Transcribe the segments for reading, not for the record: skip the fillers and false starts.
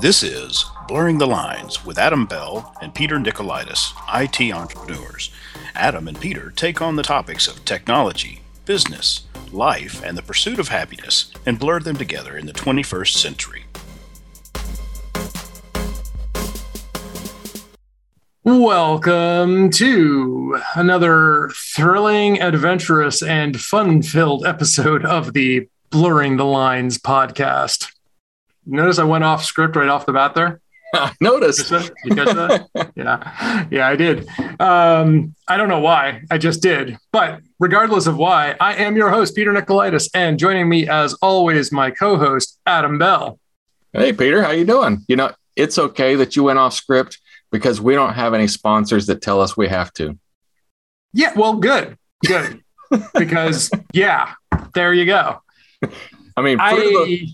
This is Blurring the Lines with Adam Bell and Peter Nikolaidis, IT entrepreneurs. Adam and Peter take on the topics of technology, business, life, and the pursuit of happiness, and blur them together in the 21st century. Welcome to another thrilling, adventurous, and fun-filled episode of the Blurring the Lines podcast. Notice I went off script right off the bat there. Notice. You catch that? Yeah, I did. I don't know why. I just did. But regardless of why, I am your host, Peter Nikolaidis, and joining me, as always, my co-host, Adam Bell. Hey, Peter, how you doing? You know, it's okay that you went off script because we don't have any sponsors that tell us we have to. Yeah, well, good. Because, yeah, there you go. I mean,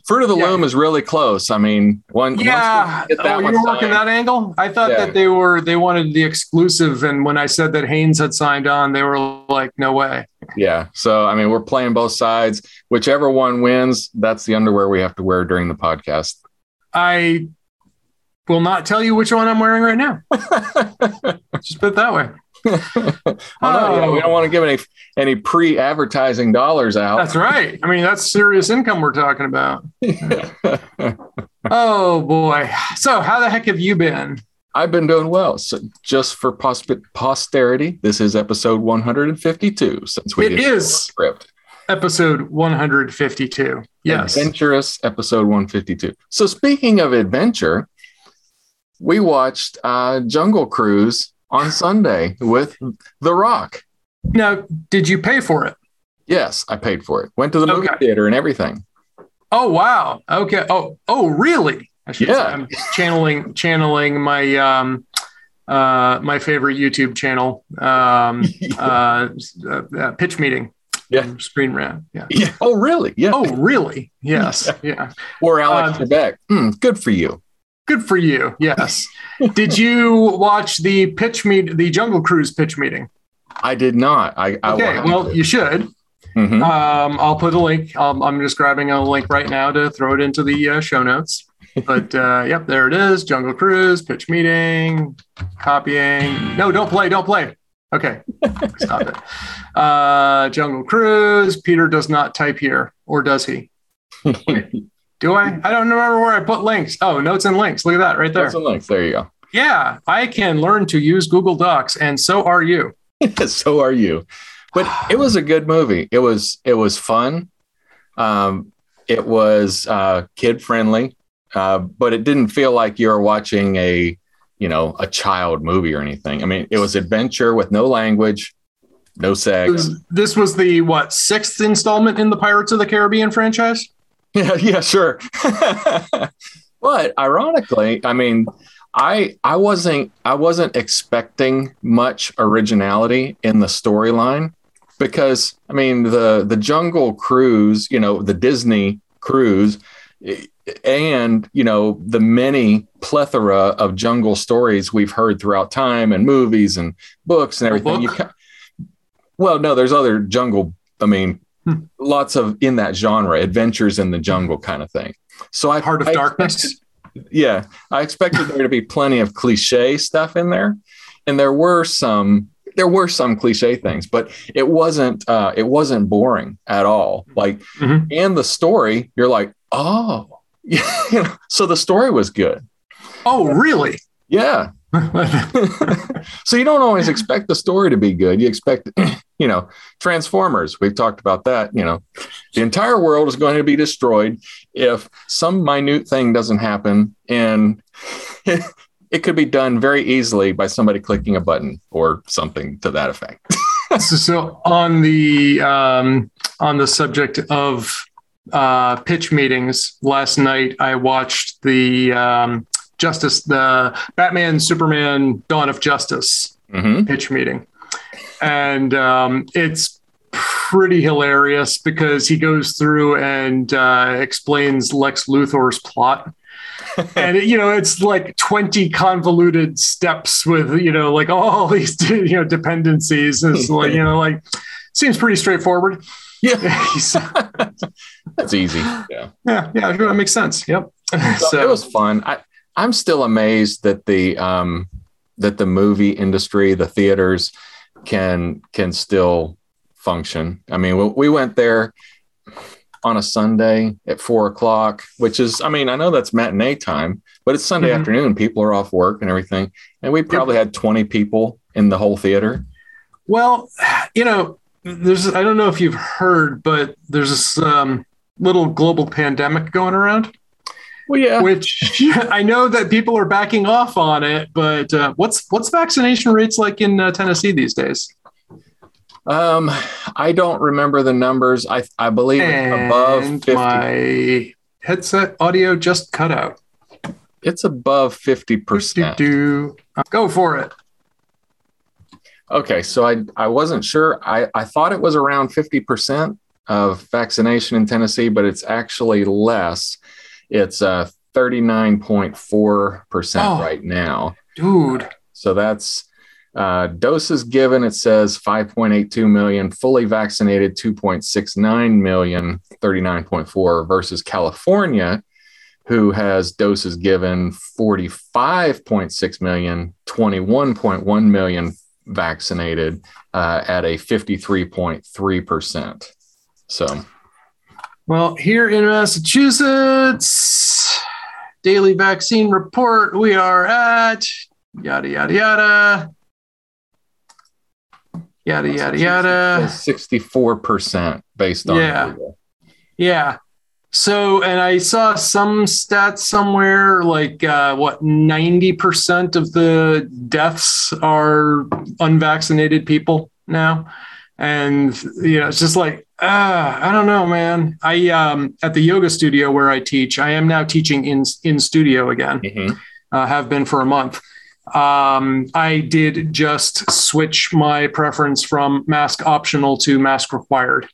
Fruit of the Loom is really close. I mean, you were working that angle? I thought that they wanted the exclusive. And when I said that Haynes had signed on, they were like, no way. Yeah. So, I mean, we're playing both sides. Whichever one wins, that's the underwear we have to wear during the podcast. I will not tell you which one I'm wearing right now. Just put it that way. We don't want to give any pre-advertising dollars out. That's right. I mean, that's serious income we're talking about. Yeah. Oh, boy. So how the heck have you been? I've been doing well. So just for posterity, this is episode 152 since we did the script. Episode 152. Yes. Adventurous episode 152. So speaking of adventure, we watched Jungle Cruise on Sunday with The Rock. Now, did you pay for it? Yes, I paid for it. Went to the movie theater and everything. Oh, wow. Okay. Oh, really? I should say I'm channeling my my favorite YouTube channel, Pitch Meeting. Yeah. Screen Rant. Yeah. Oh, really? Yeah. Oh, really? Yes. Yeah. Or Alex Trebek. Good for you. Good for you. Yes. Did you watch the Jungle Cruise pitch meeting? I did not. You should. Mm-hmm. I'll put a link. I'm just grabbing a link right now to throw it into the show notes. But yep, there it is. Jungle Cruise pitch meeting. Copying. No, don't play. Okay, stop it. Jungle Cruise. Peter does not type here, or does he? Okay. Do I? I don't remember where I put links. Oh, notes and links. Look at that right there. Notes and links. There you go. Yeah, I can learn to use Google Docs, and so are you. So are you. But it was a good movie. It was fun. It was kid friendly, but it didn't feel like you were watching a child movie or anything. I mean, it was adventure with no language, no sex. This was the sixth installment in the Pirates of the Caribbean franchise? Yeah, sure. But ironically, I mean, I wasn't expecting much originality in the storyline because, I mean, the Jungle Cruise, the Disney Cruise, and, the many plethora of jungle stories we've heard throughout time and movies and books and everything. No, there's other jungle, I mean, lots of in that genre, adventures in the jungle kind of thing. So Heart of Darkness. I expected there to be plenty of cliche stuff in there, and there were some cliche things, but it wasn't boring at all. Like, mm-hmm. And the story, you're like, oh, so the story was good. Oh, really? Yeah. So you don't always expect the story to be good. You expect, Transformers. We've talked about that. The entire world is going to be destroyed if some minute thing doesn't happen, and it could be done very easily by somebody clicking a button or something to that effect. So on the subject of pitch meetings, last night I watched the Batman, Superman, Dawn of Justice pitch meeting. And it's pretty hilarious because he goes through and explains Lex Luthor's plot. And, it's like 20 convoluted steps with, like all these, dependencies. It's like, seems pretty straightforward. Yeah. That's easy. Yeah. Yeah. That makes sense. Yep. So it was fun. I'm still amazed that the movie industry, the theaters can still function. I mean, we went there on a Sunday at 4 o'clock, which is, I mean, I know that's matinee time, but it's Sunday mm-hmm. afternoon. People are off work and everything. And we probably had 20 people in the whole theater. Well, you know, I don't know if you've heard, but there's this little global pandemic going around. Well, yeah. Which I know that people are backing off on it, but what's vaccination rates like in Tennessee these days? I don't remember the numbers. I believe it's above 50. My headset audio just cut out. It's above 50%. Go for it. Okay, so I wasn't sure. I thought it was around 50% of vaccination in Tennessee, but it's actually less. It's 39.4% right now. Dude. So that's doses given, it says 5.82 million, fully vaccinated 2.69 million, 39.4 versus California, who has doses given 45.6 million, 21.1 million vaccinated at a 53.3%. So, well, here in Massachusetts, daily vaccine report, we are at yada, yada, yada. Yada, yada, yada. 64% based on Google. Yeah. So, and I saw some stats somewhere like 90% of the deaths are unvaccinated people now. And, you know, it's just like, I don't know, man. I at the yoga studio where I teach, I am now teaching in studio again, have been for a month. I did just switch my preference from mask optional to mask required.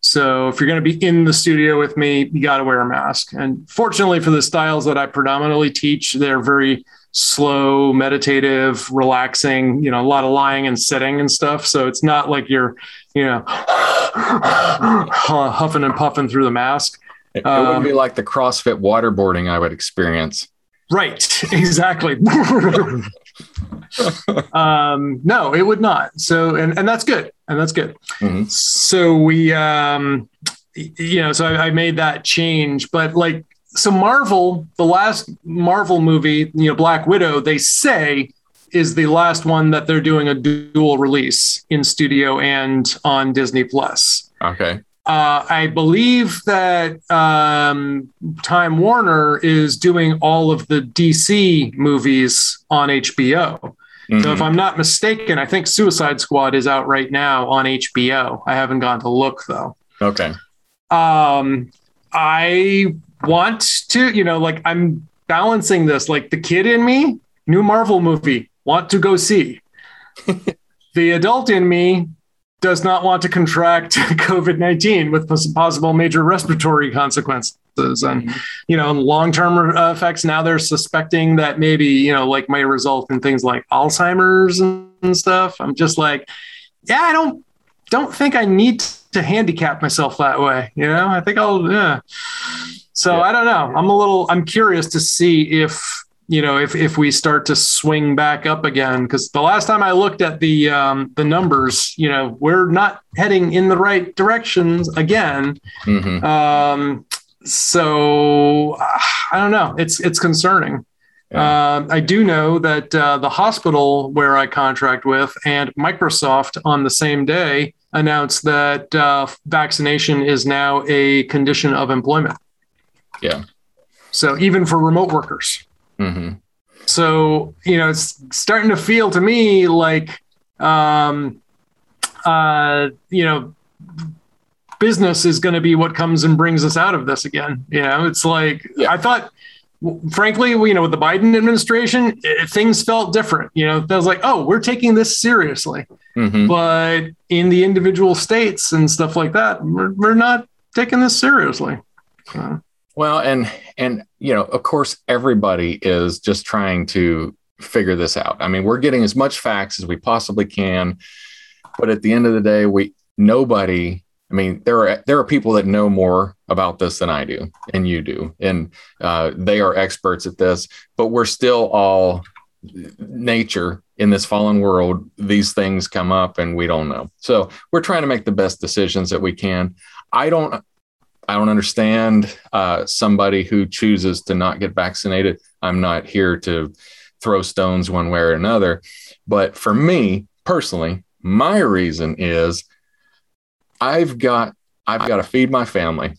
So if you're going to be in the studio with me, you got to wear a mask. And fortunately for the styles that I predominantly teach, they're very slow, meditative, relaxing, you know, a lot of lying and sitting and stuff. So it's not like you're, you know, huffing and puffing through the mask. It wouldn't be like the CrossFit waterboarding I would experience. Right, exactly. No, it would not. So, and that's good. And that's good. Mm-hmm. So we, you know, so I made that change, but like, so Marvel, the last Marvel movie, you know, Black Widow, they say is the last one that they're doing a dual release in studio and on Disney Plus. Okay. I believe that Time Warner is doing all of the DC movies on HBO. Mm-hmm. So if I'm not mistaken, I think Suicide Squad is out right now on HBO. I haven't gone to look, though. Okay. I want to, you know, like I'm balancing this. Like the kid in me, new Marvel movie, want to go see. The adult in me does not want to contract COVID-19 with possible major respiratory consequences and, you know, long-term effects. Now they're suspecting that maybe, you know, like may result in things like Alzheimer's and stuff. I'm just like, yeah, I don't think I need to handicap myself that way. You know, I think I'll, yeah. So I don't know. I'm curious to see if, you know, if we start to swing back up again, because the last time I looked at the numbers, you know, we're not heading in the right directions again. Mm-hmm. So I don't know. It's concerning. Yeah. I do know that the hospital where I contract with and Microsoft on the same day announced that vaccination is now a condition of employment. Yeah. So even for remote workers. Mm-hmm. So, you know, it's starting to feel to me like, you know, business is going to be what comes and brings us out of this again. You know, it's like, I thought, frankly, you know, with the Biden administration, things felt different. You know, that was like, oh, we're taking this seriously. Mm-hmm. But in the individual states and stuff like that, we're not taking this seriously. So. Well, and you know, of course, everybody is just trying to figure this out. I mean, we're getting as much facts as we possibly can, but at the end of the day, nobody I mean, there are people that know more about this than I do and you do, and they are experts at this, but we're still all nature in this fallen world. These things come up and we don't know. So we're trying to make the best decisions that we can. I don't understand somebody who chooses to not get vaccinated. I'm not here to throw stones one way or another. But for me personally, my reason is I've got to feed my family.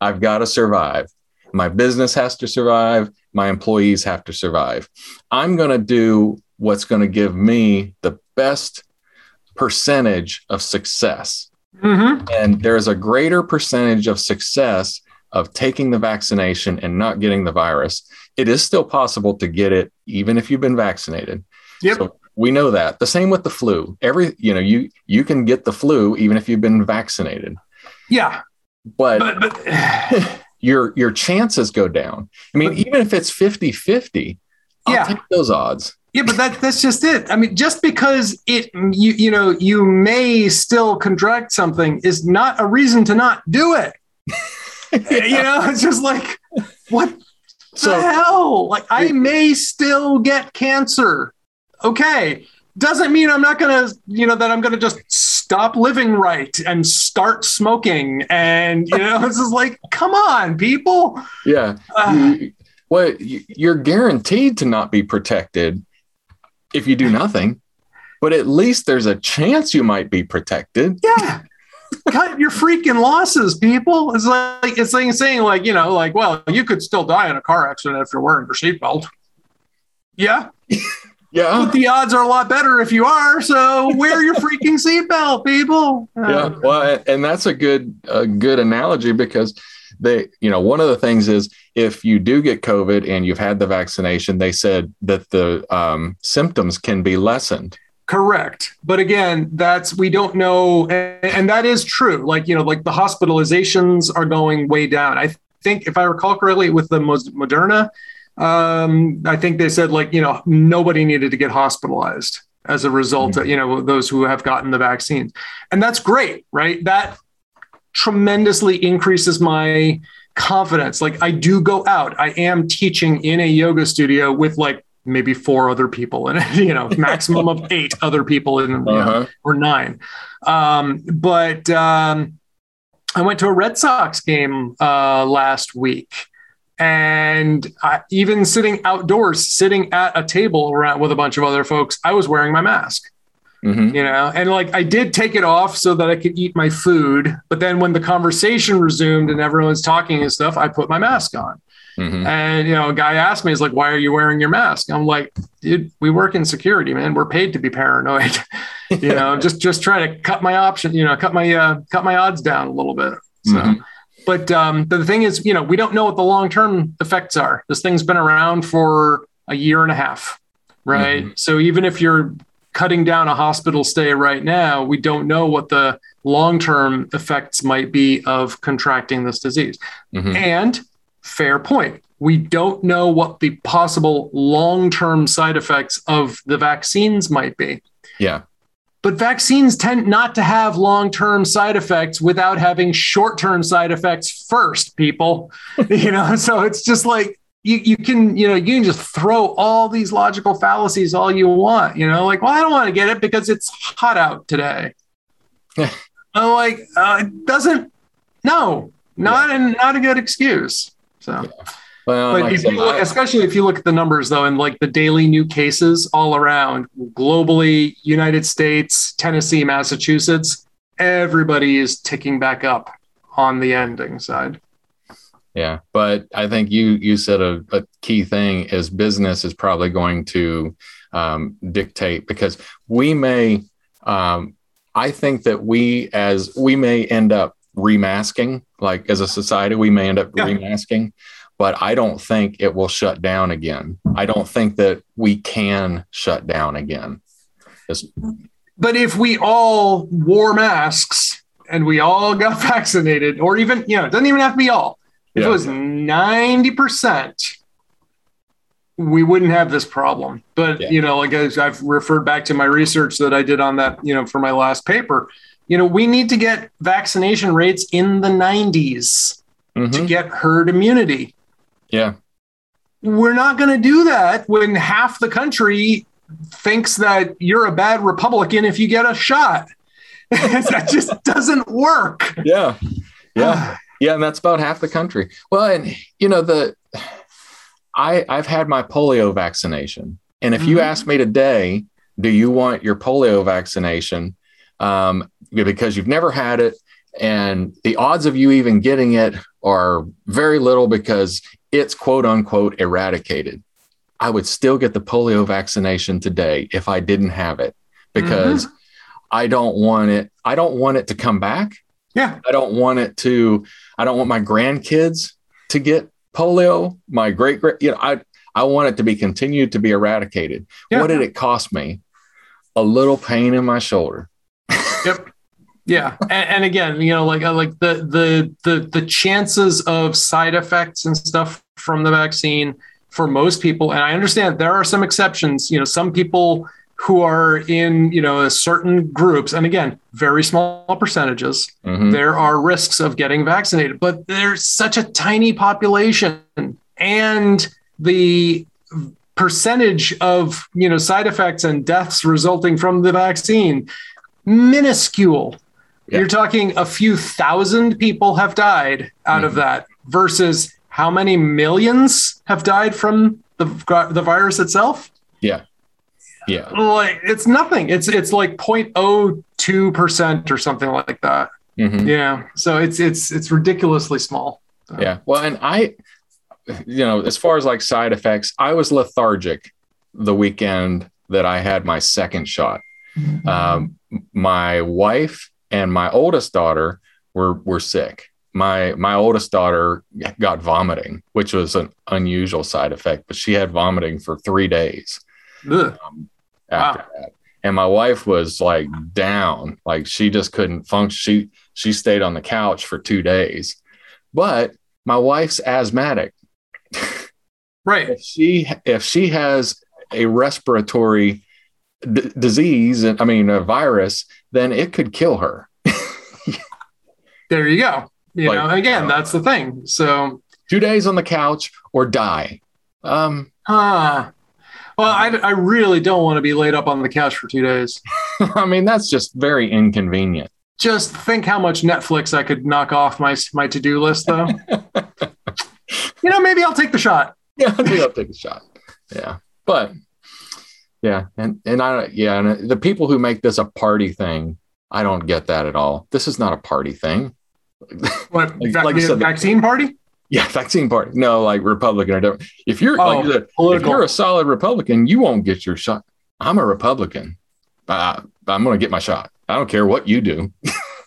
I've got to survive. My business has to survive. My employees have to survive. I'm going to do what's going to give me the best percentage of success. Mm-hmm. And there is a greater percentage of success of taking the vaccination and not getting the virus. It is still possible to get it, even if you've been vaccinated. Yep. So we know that. The same with the flu. You can get the flu even if you've been vaccinated. Yeah. But your chances go down. I mean, even if it's 50-50, I'll take those odds. Yeah, but that's just it. I mean, just because you may still contract something is not a reason to not do it. It's just like, what the hell? Like, I may still get cancer. Okay. Doesn't mean I'm not going to, that I'm going to just stop living right and start smoking. And, it's just like, come on, people. Yeah. Well, you're guaranteed to not be protected if you do nothing, but at least there's a chance you might be protected. Yeah. Cut your freaking losses, people. It's like saying well, you could still die in a car accident if you're wearing your seatbelt. Yeah. Yeah. But the odds are a lot better if you are. So wear your freaking seatbelt, people. Yeah. Well, and that's a good analogy, because they, one of the things is if you do get COVID and you've had the vaccination, they said that the symptoms can be lessened. Correct. But again, we don't know. And that is true. Like the hospitalizations are going way down. I think if I recall correctly with the Moderna, I think they said nobody needed to get hospitalized as a result mm-hmm. of, those who have gotten the vaccine. And that's great, right? That tremendously increases my confidence. Like, I do go out. I am teaching in a yoga studio with maybe 4 other people and maximum of 8 other people in or 9. But I went to a Red Sox game last week, and even sitting outdoors, sitting at a table around with a bunch of other folks, I was wearing my mask, mm-hmm. And I did take it off so that I could eat my food. But then when the conversation resumed and everyone's talking and stuff, I put my mask on. Mm-hmm. And, a guy asked me, he's like, why are you wearing your mask? I'm like, dude, we work in security, man. We're paid to be paranoid, just try to cut my option, cut my odds down a little bit. So, mm-hmm. But the thing is, we don't know what the long-term effects are. This thing's been around for a year and a half, right? Mm-hmm. So even if you're cutting down a hospital stay right now, we don't know what the long-term effects might be of contracting this disease. Mm-hmm. And fair point. We don't know what the possible long-term side effects of the vaccines might be. Yeah. But vaccines tend not to have long-term side effects without having short-term side effects first, people. So it's just like you can just throw all these logical fallacies all you want, I don't want to get it because it's hot out today. I'm like, it doesn't. No, not a good excuse. So, yeah. Well, but especially if you look at the numbers, though, and the daily new cases all around globally, United States, Tennessee, Massachusetts, everybody is ticking back up on the ending side. Yeah. But I think you said a key thing is business is probably going to dictate, because we may I think that we may end up remasking, as a society, we may end up remasking, but I don't think it will shut down again. I don't think that we can shut down again. But if we all wore masks and we all got vaccinated, or even, it doesn't even have to be all. If it was 90%, we wouldn't have this problem. But, I've referred back to my research that I did on that, for my last paper. you know, we need to get vaccination rates in the 90s to get herd immunity. Yeah. We're not going to do that when half the country thinks that you're a bad Republican if you get a shot. That just doesn't work. Yeah. Yeah. Yeah. And that's about half the country. Well, and you know, I've had my polio vaccination. And if you ask me today, do you want your polio vaccination? Because you've never had it. And the odds of you even getting it are very little because it's quote unquote eradicated. I would still get the polio vaccination today if I didn't have it, because I don't want it. I don't want it to come back. Yeah. I don't want my grandkids to get polio. My I want it to be continued to be eradicated. Yeah. What did it cost me? A little pain in my shoulder. Yep. Yeah. And again, you know, like the chances of side effects and stuff from the vaccine for most people. And I understand there are some exceptions, you know, some people who are in, you know, certain groups. And again, very small percentages. There are risks of getting vaccinated, but there's such a tiny population, and the percentage of, you know, side effects and deaths resulting from the vaccine, minuscule. Yeah. You're talking a few thousand people have died out of that versus how many millions have died from the virus itself. Yeah. Yeah. Like it's nothing. It's like 0.02% or something like that. Yeah. So it's ridiculously small. Yeah. Well, and I, you know, as far as like side effects, I was lethargic the weekend that I had my second shot. My wife and my oldest daughter were sick. My oldest daughter got vomiting, which was an unusual side effect, but she had vomiting for 3 days after that. And my wife was like down, like she just couldn't function. She stayed on the couch for 2 days, but my wife's asthmatic. Right. If she has a respiratory disease, and I mean a virus, then it could kill her. There you go. You like, know, again, that's the thing. So 2 days on the couch or die. Well, I really don't want to be laid up on the couch for 2 days. I mean, that's just very inconvenient. Just think how much Netflix I could knock off my to-do list, though. You know, maybe I'll take the shot. Yeah, maybe I'll take the shot. Yeah, but. Yeah. And the people who make this a party thing, I don't get that at all. This is not a party thing. What, like said, vaccine party? Yeah. Vaccine party. No, like Republican or Democrat. If you're a solid Republican, you won't get your shot. I'm a Republican. I'm going to get my shot. I don't care what you do.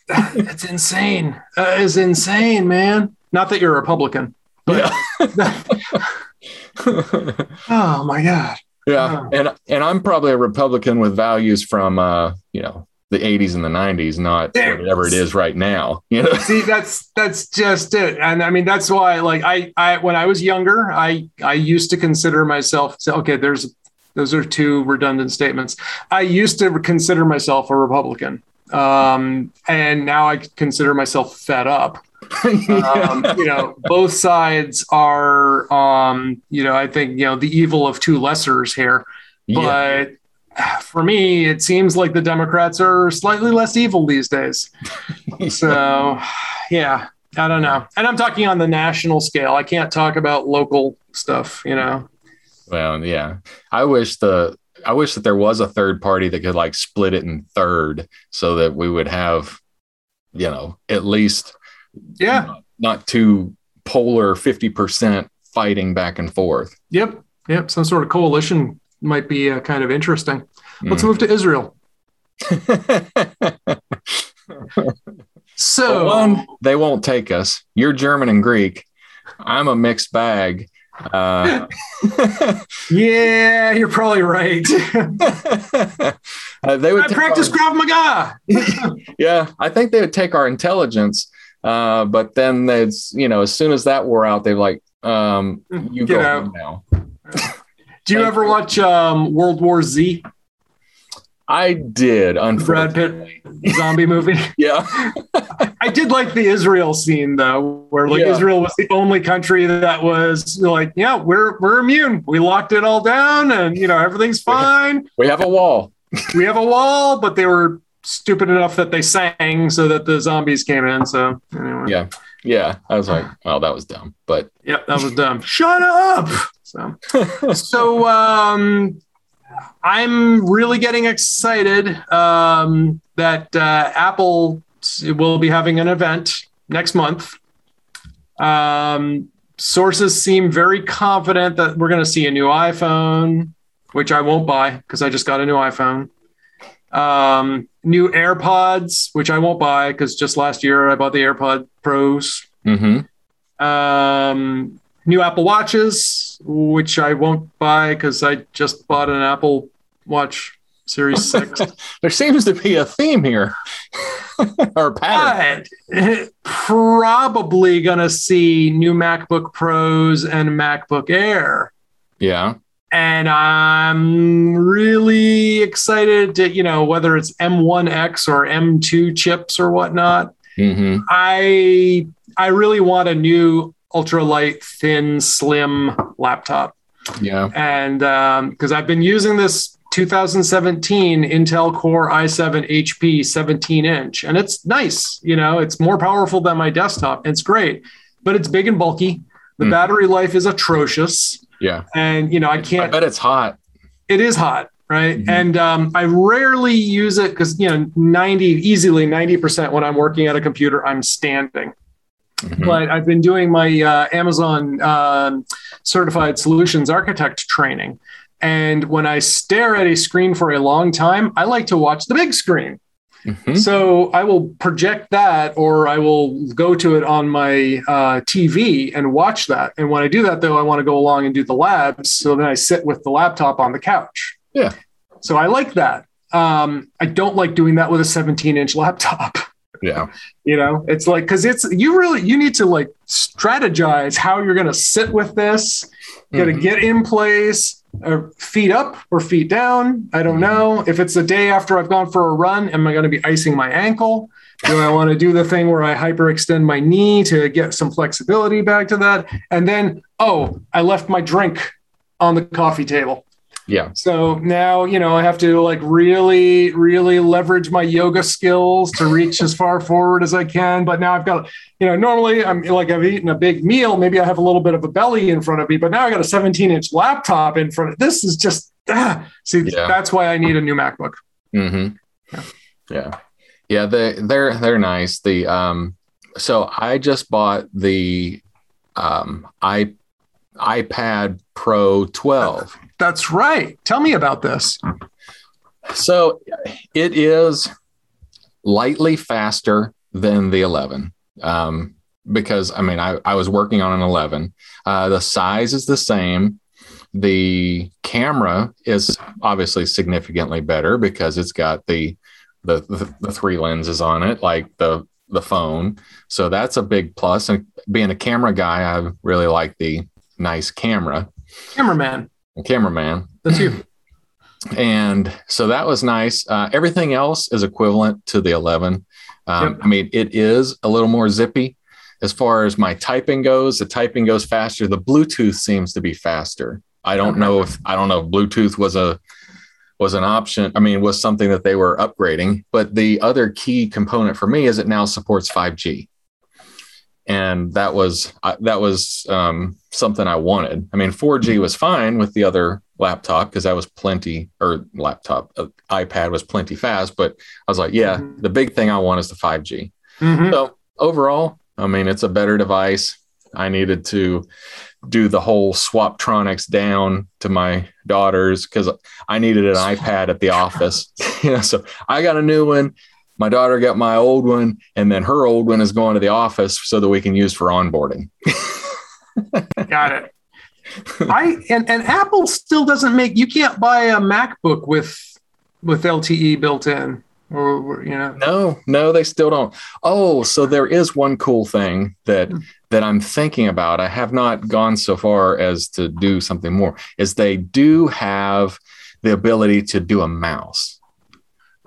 That's insane. That is insane, man. Not that you're a Republican, but oh my God. Yeah. And I'm probably a Republican with values from, you know, the 80s and the 90s, not whatever it is right now. You know? See, that's just it. And I mean, that's why, like, I when I was younger, I used to consider myself, okay, those are two redundant statements. I used to consider myself a Republican. And now I consider myself fed up. You know, both sides are, you know, I think, you know, the evil of two lessers here, but for me, it seems like the Democrats are slightly less evil these days. So, yeah, I don't know. And I'm talking on the national scale. I can't talk about local stuff, you know? Well, yeah, I wish that there was a third party that could like split it in third so that we would have, you know, at least not too polar 50% fighting back and forth. Yep. Yep. Some sort of coalition might be kind of interesting. Let's move to Israel. So one, they won't take us. You're German and Greek. I'm a mixed bag. Yeah, you're probably right. They would practice Krav Maga. Yeah. I think they would take our intelligence. But then there's, you know, as soon as that wore out, they're like, you get go out now. Do you ever watch World War Z? I did. Brad Pitt zombie movie. Yeah. I did like the Israel scene though, where Israel was the only country that was like, yeah, we're immune. We locked it all down and everything's fine. We have a wall. We have a wall, but they were stupid enough that they sang so that the zombies came in. So anyway. Yeah. I was like, oh, that was dumb. But yeah, that was dumb. Shut up. So I'm really getting excited that Apple will be having an event next month. Sources seem very confident that we're going to see a new iPhone, which I won't buy because I just got a new iPhone. New AirPods, which I won't buy because just last year I bought the AirPod Pros. Mm-hmm. New Apple Watches, which I won't buy because I just bought an Apple Watch Series 6. There seems to be a theme here. Or pattern. But probably going to see new MacBook Pros and MacBook Air. Yeah. And I'm really excited to, whether it's M1X or M2 chips or whatnot. Mm-hmm. I really want a new ultralight, thin, slim laptop. Yeah. And because I've been using this 2017 Intel Core i7 HP 17-inch, and it's nice. It's more powerful than my desktop. It's great, but it's big and bulky. The battery life is atrocious. Yeah. And, I bet it's hot. It is hot. Right. Mm-hmm. And I rarely use it because, 90% when I'm working at a computer, I'm standing. Mm-hmm. But I've been doing my Amazon Certified Solutions Architect training. And when I stare at a screen for a long time, I like to watch the big screen. Mm-hmm. So I will project that, or I will go to it on my TV and watch that. And when I do that, though, I want to go along and do the labs. So then I sit with the laptop on the couch. Yeah. So I like that. I don't like doing that with a 17-inch laptop. Yeah. It's like, because you need to like strategize how you're going to sit with this, going to get in place, or feet up or feet down. I don't know. If it's the day after I've gone for a run, am I going to be icing my ankle? Do I want to do the thing where I hyperextend my knee to get some flexibility back to that? And then, oh, I left my drink on the coffee table. Yeah. So now, I have to like really, really leverage my yoga skills to reach as far forward as I can. But now I've got, normally I'm like, I've eaten a big meal. Maybe I have a little bit of a belly in front of me, but now I got a 17-inch laptop in front of, this is just, That's why I need a new MacBook. Mm-hmm. Yeah. They're nice. The, so I just bought the, iPad Pro 12. That's right. Tell me about this. So it is lightly faster than the 11 because, I was working on an 11. The size is the same. The camera is obviously significantly better because it's got the three lenses on it, like the phone. So that's a big plus. And being a camera guy, I really like the nice camera. Cameraman. That's you. And so that was nice. Everything else is equivalent to the 11. Yep. It is a little more zippy. As far as my typing goes, the typing goes faster. The Bluetooth seems to be faster. I don't know if Bluetooth was an option. Was something that they were upgrading, but the other key component for me is it now supports 5G. And that was something I wanted. 4G was fine with the other laptop because that was iPad was plenty fast. But I was like, the big thing I want is the 5G. Mm-hmm. So overall, it's a better device. I needed to do the whole swaptronics down to my daughters because I needed an iPad at the office. So I got a new one. My daughter got my old one, and then her old one is going to the office so that we can use for onboarding. Got it. And Apple still doesn't make, you can't buy a MacBook with LTE built in, or. No, they still don't. Oh, so there is one cool thing that I'm thinking about. I have not gone so far as to do something more, is they do have the ability to do a mouse.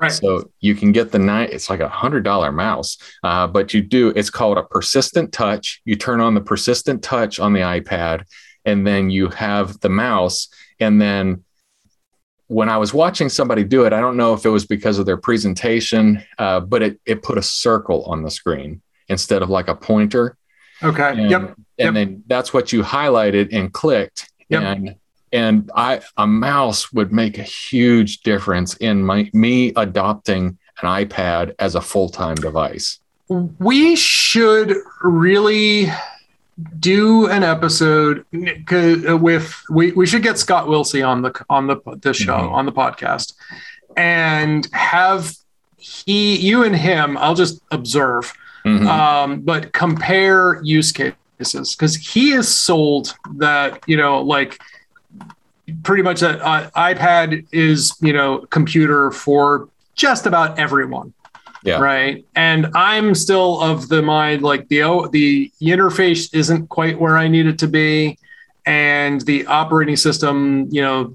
Right. So you can get the it's like $100 mouse, but it's called a persistent touch. You turn on the persistent touch on the iPad, and then you have the mouse. And then when I was watching somebody do it, I don't know if it was because of their presentation, but it put a circle on the screen instead of like a pointer. Okay. And then that's what you highlighted and clicked. Yep. And a mouse would make a huge difference in me adopting an iPad as a full-time device. We should really do an episode we should get Scott Wilsey on the show, mm-hmm. on the podcast, and have you and him, I'll just observe, mm-hmm. But compare use cases, because he is sold that, pretty much that iPad is, computer for just about everyone. Yeah. Right. And I'm still of the mind, like the interface isn't quite where I need it to be. And the operating system, it's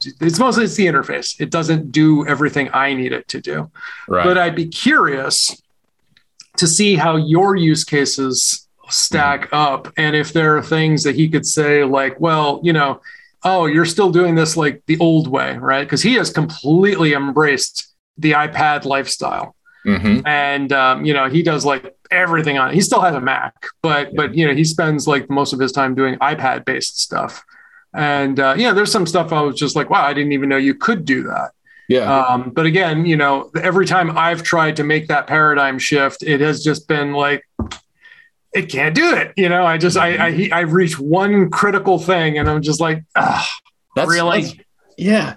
the interface. It doesn't do everything I need it to do. Right. But I'd be curious to see how your use cases stack up. And if there are things that he could say, like, well, you're still doing this like the old way, right? Because he has completely embraced the iPad lifestyle. Mm-hmm. And, he does like everything on it. He still has a Mac, but he spends like most of his time doing iPad based stuff. And, there's some stuff I was just like, wow, I didn't even know you could do that. Yeah. But again, every time I've tried to make that paradigm shift, it has just been like, it can't do it. I reach one critical thing and I'm just like, really?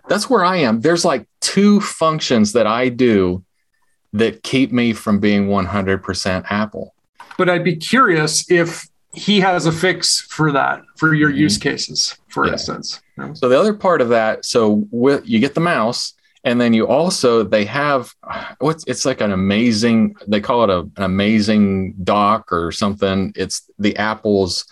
That's where I am. There's like two functions that I do that keep me from being 100% Apple. But I'd be curious if he has a fix for that, for your use cases, for instance. So the other part of that, you get the mouse, and then you also, they have, it's like an amazing, they call it an amazing dock or something. It's the Apple's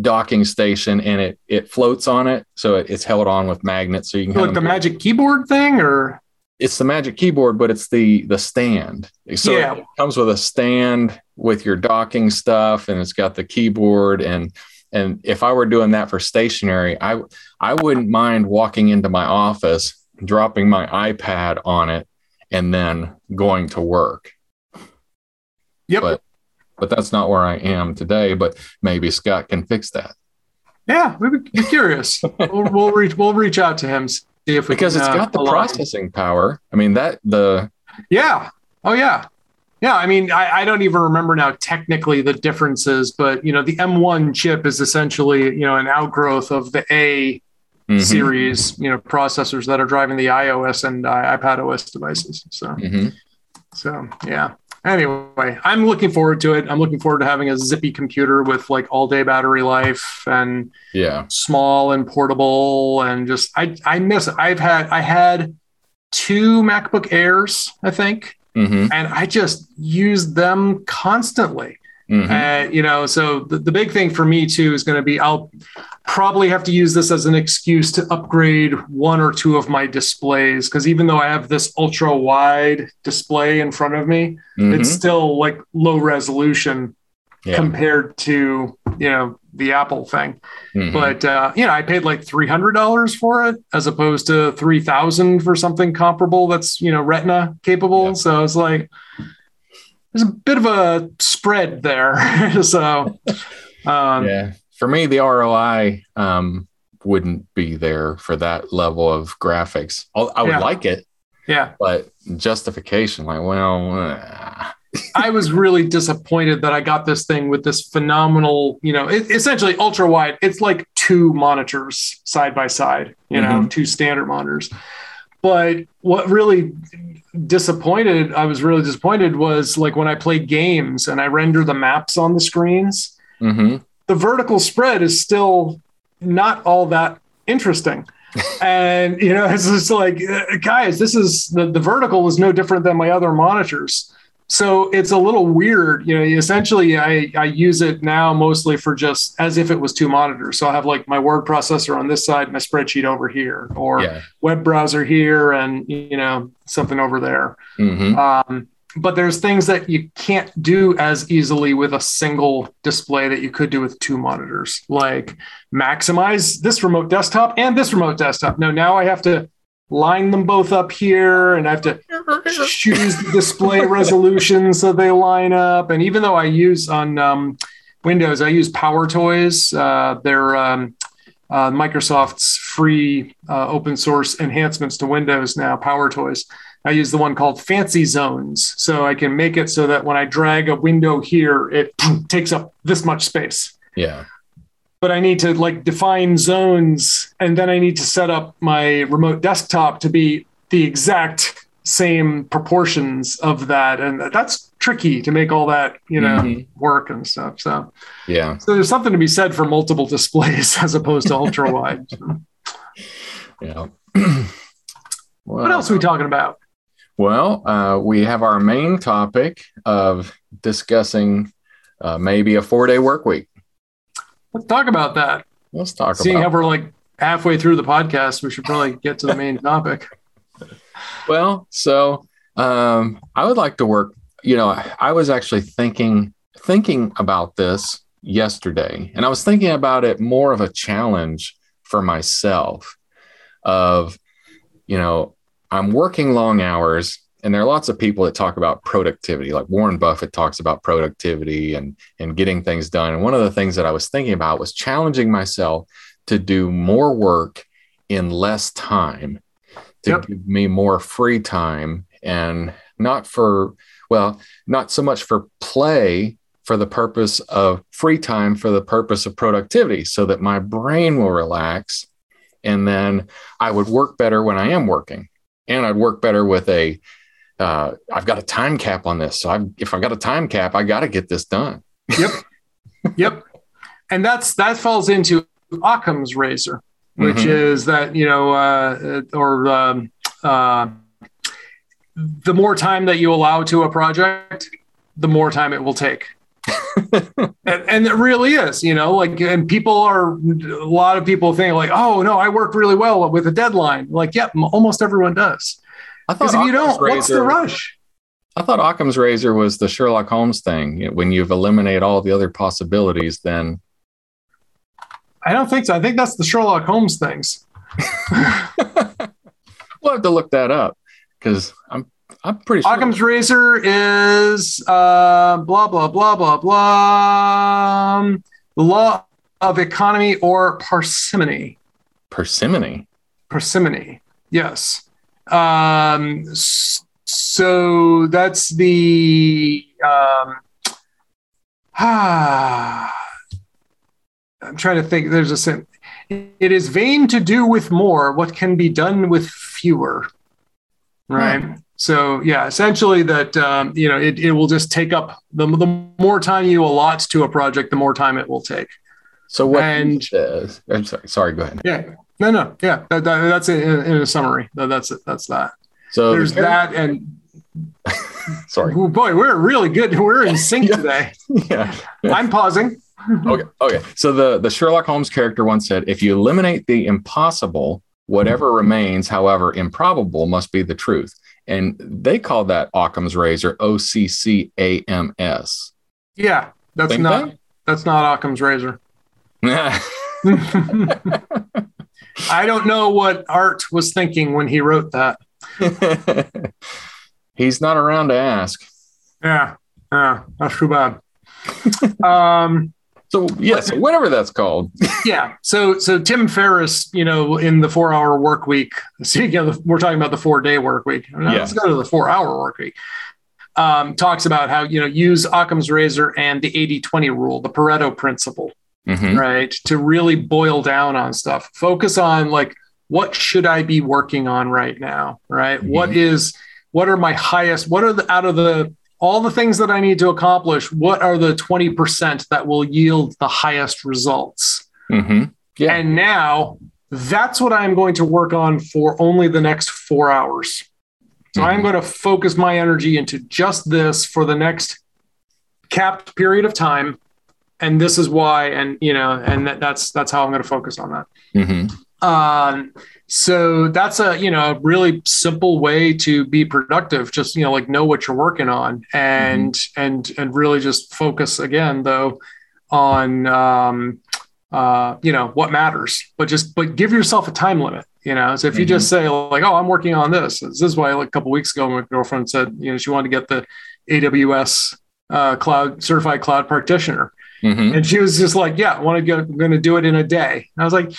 docking station, and it floats on it. So it's held on with magnets. So you can like the Magic Keyboard thing, or... It's the Magic Keyboard, but it's the stand. So it comes with a stand with your docking stuff, and it's got the keyboard. And if I were doing that for stationary, I wouldn't mind walking into my office, dropping my iPad on it, and then going to work. Yep. But that's not where I am today. But maybe Scott can fix that. Yeah, we'd be curious. We'll reach out to him. Because it's got the processing power. I mean, Yeah. Oh, yeah. Yeah. I mean, I don't even remember now technically the differences, but, the M1 chip is essentially, an outgrowth of the A series, processors that are driving the iOS and iPadOS devices. So, yeah. Anyway, I'm looking forward to it. I'm looking forward to having a zippy computer with like all day battery life and small and portable, and just I miss it. I had two MacBook Airs, I think, and I just used them constantly. So the big thing for me too is going to be I'll probably have to use this as an excuse to upgrade one or two of my displays, because even though I have this ultra wide display in front of me, it's still like low resolution compared to the Apple thing. But I paid like $300 for it as opposed to $3,000 for something comparable that's Retina capable. So it's like there's a bit of a spread there. So, for me, the ROI wouldn't be there for that level of graphics. I would like it. Yeah. But justification, like, well, I was really disappointed that I got this thing with this phenomenal, essentially ultra wide. It's like two monitors side by side, two standard monitors. But what really I was really disappointed was like when I play games and I render the maps on the screens, the vertical spread is still not all that interesting. And, it's just like, guys, this is the vertical was no different than my other monitors. So it's a little weird, you know, essentially I use it now mostly for just as if it was two monitors. So I have like my word processor on this side, my spreadsheet over here, or web browser here and, you know, something over there. Mm-hmm. But there's things that you can't do as easily with a single display that you could do with two monitors, like maximize this remote desktop and this remote desktop. No, now I have to line them both up here and I have to choose the display resolution so they line up. And even though I use on Windows, I use Power Toys. They're Microsoft's free open source enhancements to Windows now, Power Toys. I use the one called Fancy Zones. So I can make it so that when I drag a window here, it takes up this much space. Yeah. But I need to like define zones, and then I need to set up my remote desktop to be the exact same proportions of that. And that's tricky to make all that, you know, work and stuff. So yeah. So there's something to be said for multiple displays as opposed to ultra wide. Yeah. What else are we talking about? Well, we have our main topic of discussing maybe a 4-day work week. Let's talk about that. Let's talk about it. Seeing how we're like halfway through the podcast, we should probably get to the main topic. Well, so I would like to work. You know, I was actually thinking about this yesterday, and I was thinking about it more of a challenge for myself of, you know, I'm working long hours. And there are lots of people that talk about productivity, like Warren Buffett talks about productivity and getting things done. And one of the things that I was thinking about was challenging myself to do more work in less time, to give me more free time, and not so much for play for the purpose of free time, for the purpose of productivity, so that my brain will relax. And then I would work better when I am working, and I'd work better with I've got a time cap on this. So if I've got a time cap, I got to get this done. Yep. And that falls into Occam's razor, which is that, you know, the more time that you allow to a project, the more time it will take. and it really is, you know, like, and a lot of people think like, oh no, I work really well with a deadline. Like, yep, almost everyone does. I thought if you don't, what's the rush? I thought Occam's razor was the Sherlock Holmes thing. When you've eliminated all the other possibilities, then I don't think so. I think that's the Sherlock Holmes things. We'll have to look that up because I'm pretty sure Occam's razor is blah blah blah blah blah. Law of economy or parsimony. Parsimony. Yes. So that's the, I'm trying to think, there's a sentence. It is vain to do with more what can be done with fewer. Right. So yeah, essentially that, you know, it will just take up the more time you allot to a project, the more time it will take. So what, I'm sorry, go ahead. Yeah. No. Yeah. That's it in a summary. That's that. So there's that. And sorry, oh boy, we're really good. We're in sync today. Yeah. I'm pausing. Okay. So the Sherlock Holmes character once said, if you eliminate the impossible, whatever remains, however improbable, must be the truth. And they call that Occam's razor, OCCAMS. Yeah. That's not Occam's razor. I don't know what Art was thinking when he wrote that. He's not around to ask. Yeah, that's too bad. So whatever that's called. Yeah. So Tim Ferriss, you know, in the 4-hour work week. See, you know, we're talking about the 4-day work week. Let's go to the 4-hour work week. Talks about how, you know, use Occam's razor and the 80-20 rule, the Pareto principle. Mm-hmm. Right. To really boil down on stuff, focus on like, what should I be working on right now? Right. Mm-hmm. What are out of all the things that I need to accomplish? What are the 20% that will yield the highest results? Mm-hmm. Yeah. And now that's what I'm going to work on for only the next 4 hours. So I'm going to focus my energy into just this for the next capped period of time. And this is why, and, you know, and that's how I'm going to focus on that. Mm-hmm. So that's a, you know, really simple way to be productive. Just, you know, like know what you're working on and, mm-hmm. and really just focus again, though, on, you know, what matters, but just, but give yourself a time limit. You know, so if you mm-hmm. just say like, oh, I'm working on this. This is why like, a couple of weeks ago, my girlfriend said, you know, she wanted to get the AWS cloud certified cloud practitioner. Mm-hmm. And she was just like, yeah, I want to go, I'm going to do it in a day. And I was like,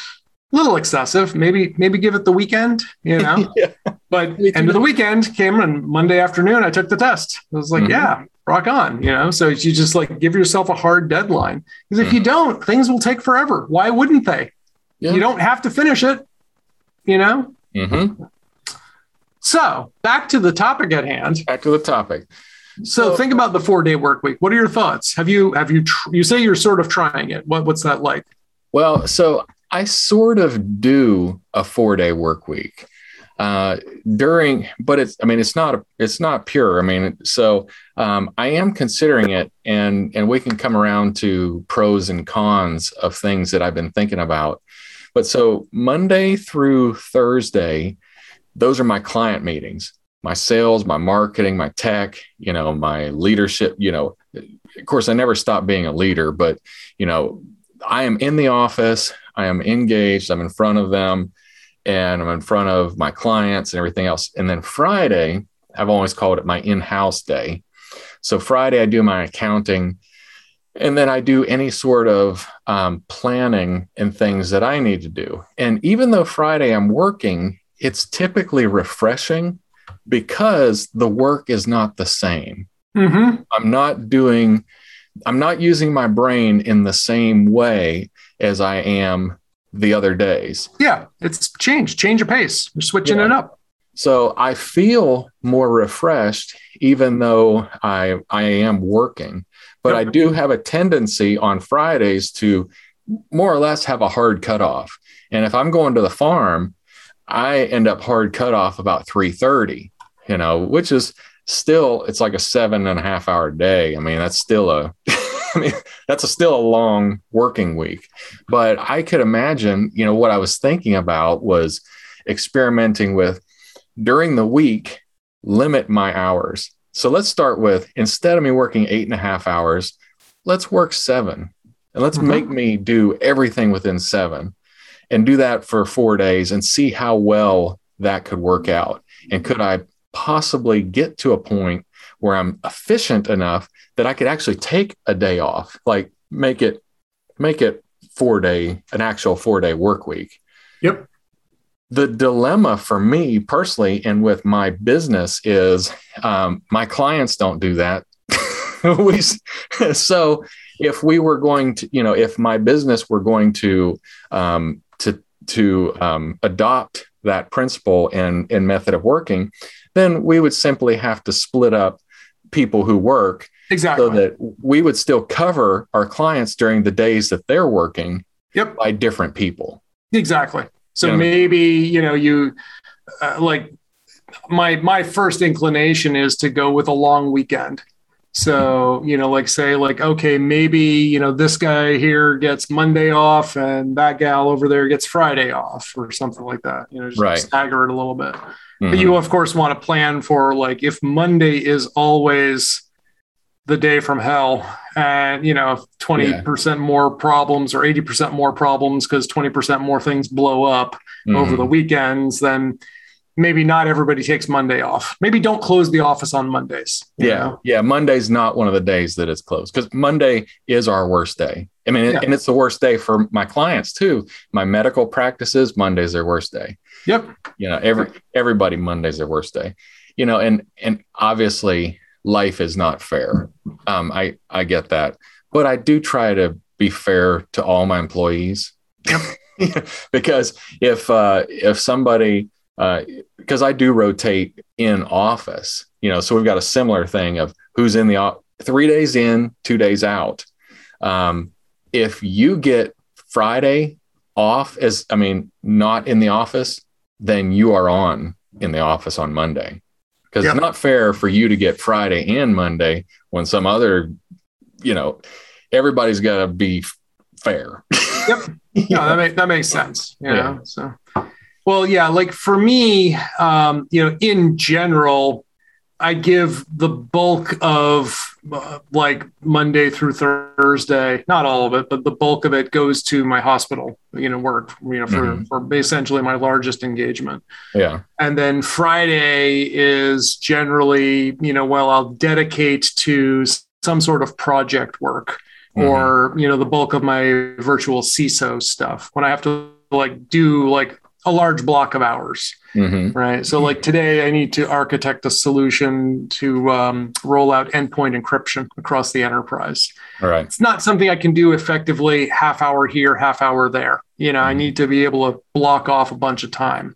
little excessive, maybe give it the weekend, you know, yeah. But end of the weekend came and Monday afternoon, I took the test. I was like, mm-hmm. yeah, rock on, you know? So you just like give yourself a hard deadline because if mm-hmm. you don't, things will take forever. Why wouldn't they? Yeah. You don't have to finish it. You know? Mm-hmm. So back to the topic at hand. Back to the topic. So think about the 4-day work week. What are your thoughts? You say you're sort of trying it. What's that like? Well, so I sort of do a 4-day work week but it's not pure. I mean, so I am considering it and we can come around to pros and cons of things that I've been thinking about. But so Monday through Thursday, those are my client meetings, my sales, my marketing, my tech, you know, my leadership, you know, of course, I never stop being a leader, but, you know, I am in the office, I am engaged, I'm in front of them and I'm in front of my clients and everything else. And then Friday, I've always called it my in-house day. So Friday, I do my accounting. And then I do any sort of planning and things that I need to do. And even though Friday I'm working, it's typically refreshing because the work is not the same. Mm-hmm. I'm not using my brain in the same way as I am the other days. Yeah, it's change of pace. You're switching it up. So I feel more refreshed, even though I am working. But I do have a tendency on Fridays to more or less have a hard cutoff. And if I'm going to the farm, I end up hard cutoff about 3:30, you know, which is still, it's like a 7.5 hour day. I mean, that's still a long working week. But I could imagine, you know, what I was thinking about was experimenting with during the week, limit my hours. So let's start with, instead of me working 8.5 hours, let's work 7 and let's mm-hmm. make me do everything within 7 and do that for 4 days and see how well that could work out. And could I possibly get to a point where I'm efficient enough that I could actually take a day off, like make it 4-day, an actual 4-day work week. Yep. The dilemma for me personally and with my business is my clients don't do that. So if we were going to, you know, if my business were going to adopt that principle and method of working, then we would simply have to split up people who work exactly so that we would still cover our clients during the days that they're working yep. by different people. Exactly. So maybe, you know, you like my first inclination is to go with a long weekend. So, you know, like say like, OK, maybe, you know, this guy here gets Monday off and that gal over there gets Friday off or something like that. You know, just right. stagger it a little bit. Mm-hmm. But you, of course, want to plan for like if Monday is always the day from hell and, you know, 20% more problems or 80% more problems because 20% more things blow up mm-hmm. over the weekends, then maybe not everybody takes Monday off. Maybe don't close the office on Mondays. You know? Yeah. Monday's not one of the days that it's closed because Monday is our worst day. I mean, and it's the worst day for my clients too. My medical practices, Monday's their worst day. Yep. You know, everybody Monday's their worst day, you know, and obviously life is not fair. I get that, but I do try to be fair to all my employees because if somebody, because I do rotate in office, you know, so we've got a similar thing of who's in the 3 days in, 2 days out. If you get Friday off not in the office, then you are in the office on Monday. because it's not fair for you to get Friday and Monday when some other, you know, everybody's got to be fair. No, that makes sense. You know? So, well, yeah, like for me, you know, in general, I give the bulk of like Monday through Thursday, not all of it, but the bulk of it goes to my hospital, you know, work, you know, for essentially my largest engagement. Yeah. And then Friday is generally, you know, well, I'll dedicate to some sort of project work or, you know, the bulk of my virtual CISO stuff when I have to like do like a large block of hours. Right. So like today I need to architect a solution to roll out endpoint encryption across the enterprise. All right. It's not something I can do effectively half hour here, half hour there. You know, I need to be able to block off a bunch of time.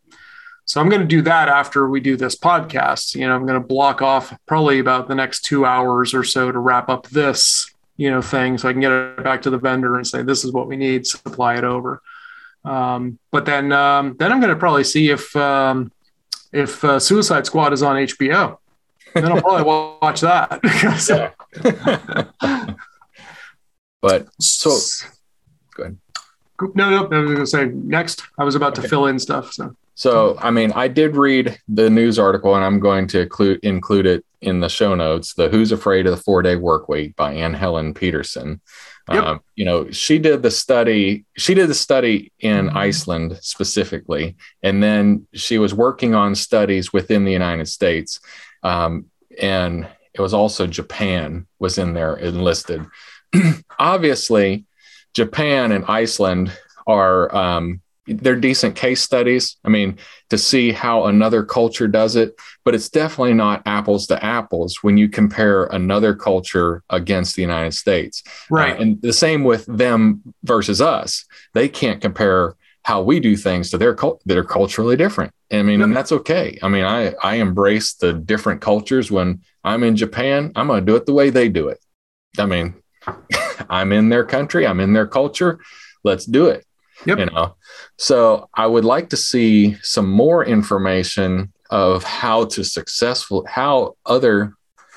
So I'm going to do that after we do this podcast. You know, I'm going to block off probably about the next 2 hours or so to wrap up this, you know, thing. So I can get it back to the vendor and say, this is what we need, supply it over. But then I'm going to probably see if Suicide Squad is on HBO, then I'll probably watch that. But so go ahead. No, I was going to say next. I was about to fill in stuff. So I mean, I did read the news article, and I'm going to include it in the show notes. The Who's Afraid of the 4-Day Work Week by Anne Helen Peterson. You know, she did the study. She did the study in Iceland specifically, and then she was working on studies within the United States, and it was also Japan was in there enlisted. Obviously, Japan and Iceland are they're decent case studies. I mean, to see how another culture does it, but it's definitely not apples to apples when you compare another culture against the United States. Right. And the same with them versus us. They can't compare how we do things to their that are culturally different. I mean, and that's okay. I mean, I embrace the different cultures. When I'm in Japan, I'm going to do it the way they do it. I mean, I'm in their country. I'm in their culture. Let's do it. You know, so I would like to see some more information of how other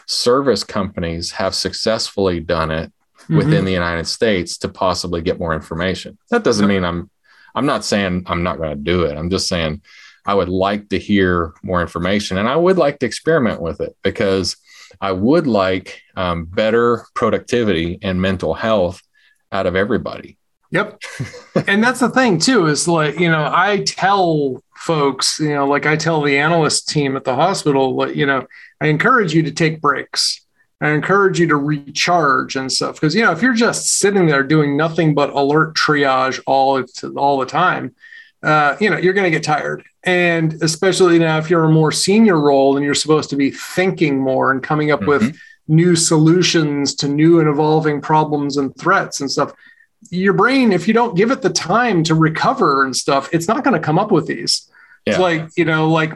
service companies have successfully done it within the United States to possibly get more information. That doesn't mean I'm not saying I'm not going to do it. I'm just saying I would like to hear more information, and I would like to experiment with it because I would like better productivity and mental health out of everybody. And that's the thing too, is like, you know, I tell folks, you know, like I tell the analyst team at the hospital, like, you know, I encourage you to take breaks. I encourage you to recharge and stuff. Cause you know, if you're just sitting there doing nothing but alert triage all the time, you know, you're going to get tired. And especially now if you're a more senior role and you're supposed to be thinking more and coming up with new solutions to new and evolving problems and threats and stuff, your brain, if you don't give it the time to recover and stuff, it's not going to come up with these. It's like, you know, like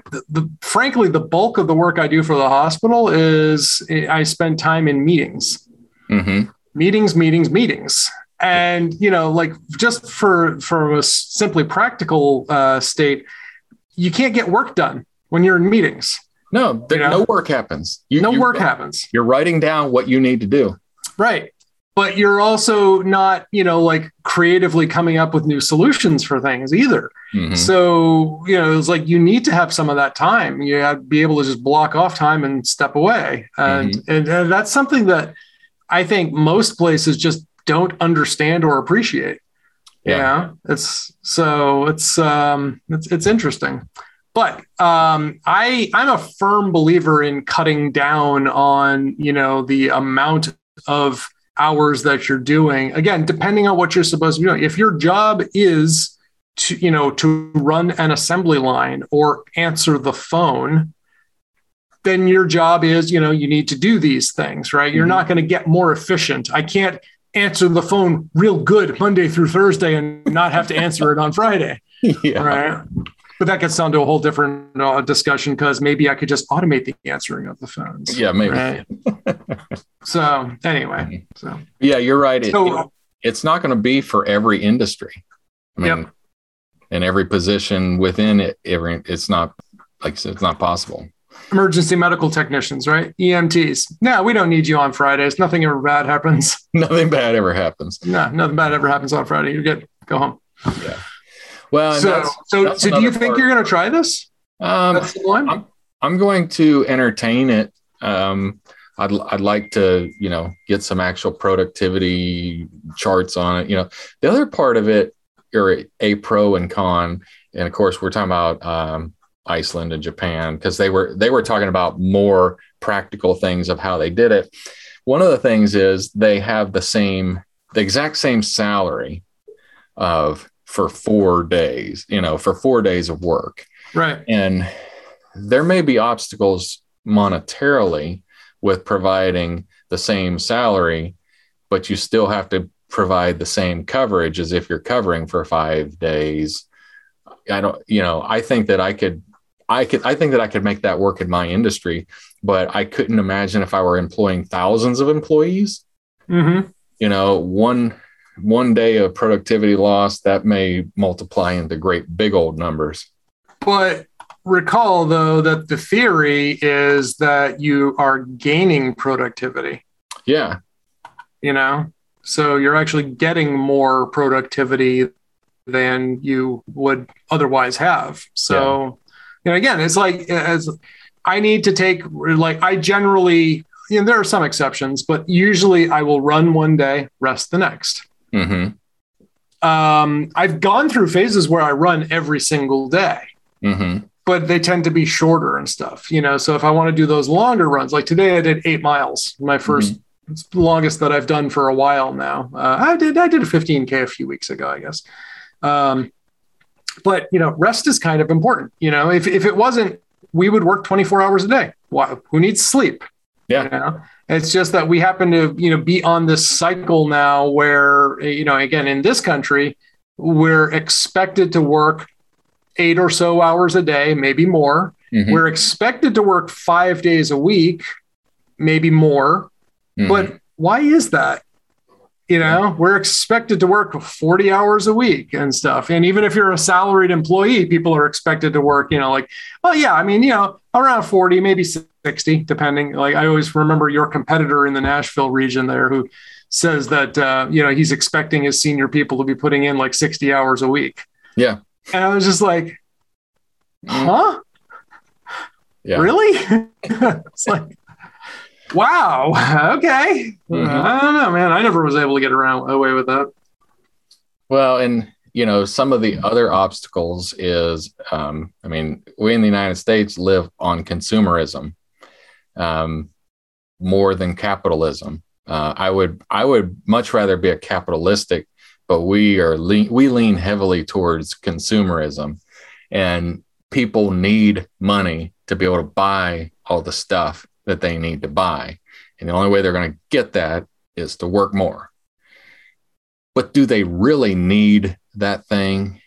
frankly, the bulk of the work I do for the hospital is I spend time in meetings, meetings. And, you know, like just for a simply practical state, you can't get work done when you're in meetings. No, no work happens. You're writing down what you need to do. Right. But you're also not, you know, like creatively coming up with new solutions for things either. So, you know, it's like you need to have some of that time. You have to be able to just block off time and step away. And that's something that I think most places just don't understand or appreciate. Yeah. You know? It's interesting. But I'm a firm believer in cutting down on, you know, the amount of hours that you're doing, again, depending on what you're supposed to be doing. If your job is to, you know, to run an assembly line or answer the phone, then your job is, you know, you need to do these things, right? You're not going to get more efficient. I can't answer the phone real good Monday through Thursday and not have to answer it on Friday. Yeah. Right. But that gets down to a whole different discussion because maybe I could just automate the answering of the phones. Yeah, maybe. Right? So anyway. So yeah, you're right. It's not going to be for every industry. I mean, and every position within it, it's not possible. emergency medical technicians, right? EMTs. No, we don't need you on Fridays. Nothing ever bad happens. Nothing bad ever happens. No, nothing bad ever happens on Friday. You're good. Go home. Yeah. Well, and so do you think you're going to try this? That's the one. I'm going to entertain it. I'd like to, get some actual productivity charts on it. The other part of it are a pro and con. And of course, we're talking about Iceland and Japan, because they were talking about more practical things of how they did it. One of the things is they have the exact same salary for 4 days, for 4 days of work. Right. And there may be obstacles monetarily with providing the same salary, but you still have to provide the same coverage as if you're covering for 5 days. I think that I could make that work in my industry, but I couldn't imagine if I were employing thousands of employees. Mm-hmm. One day of productivity loss that may multiply into great big old numbers. But recall, though, that the theory is that you are gaining productivity. Yeah. So you're actually getting more productivity than you would otherwise have. So, yeah. Again, it's like, as I need to take, like, I generally, there are some exceptions, but usually I will run one day, rest the next. Mm-hmm. I've gone through phases where I run every single day. Mm-hmm. But they tend to be shorter and stuff, So if I want to do those longer runs, like today, I did 8 miles, my first longest that I've done for a while now. I did a 15K a few weeks ago, I guess. But rest is kind of important. If it wasn't, we would work 24 hours a day. Why? Who needs sleep? Yeah. It's just that we happen to be on this cycle now where again, in this country, we're expected to work 8 or so hours a day, maybe more. Mm-hmm. We're expected to work 5 days a week, maybe more. Mm-hmm. But why is that? We're expected to work 40 hours a week and stuff. And even if you're a salaried employee, people are expected to work, around 40, maybe 60, depending. Like, I always remember your competitor in the Nashville region there who says that, he's expecting his senior people to be putting in like 60 hours a week. Yeah. And I was just like, huh? Yeah. Really? It's like, wow. Okay. Mm-hmm. I don't know, man. I never was able to get away with that. Well, and, some of the other obstacles is, we in the United States live on consumerism more than capitalism. I would much rather be a capitalistic, but we lean heavily towards consumerism, and people need money to be able to buy all the stuff that they need to buy. And the only way they're going to get that is to work more. But do they really need that thing?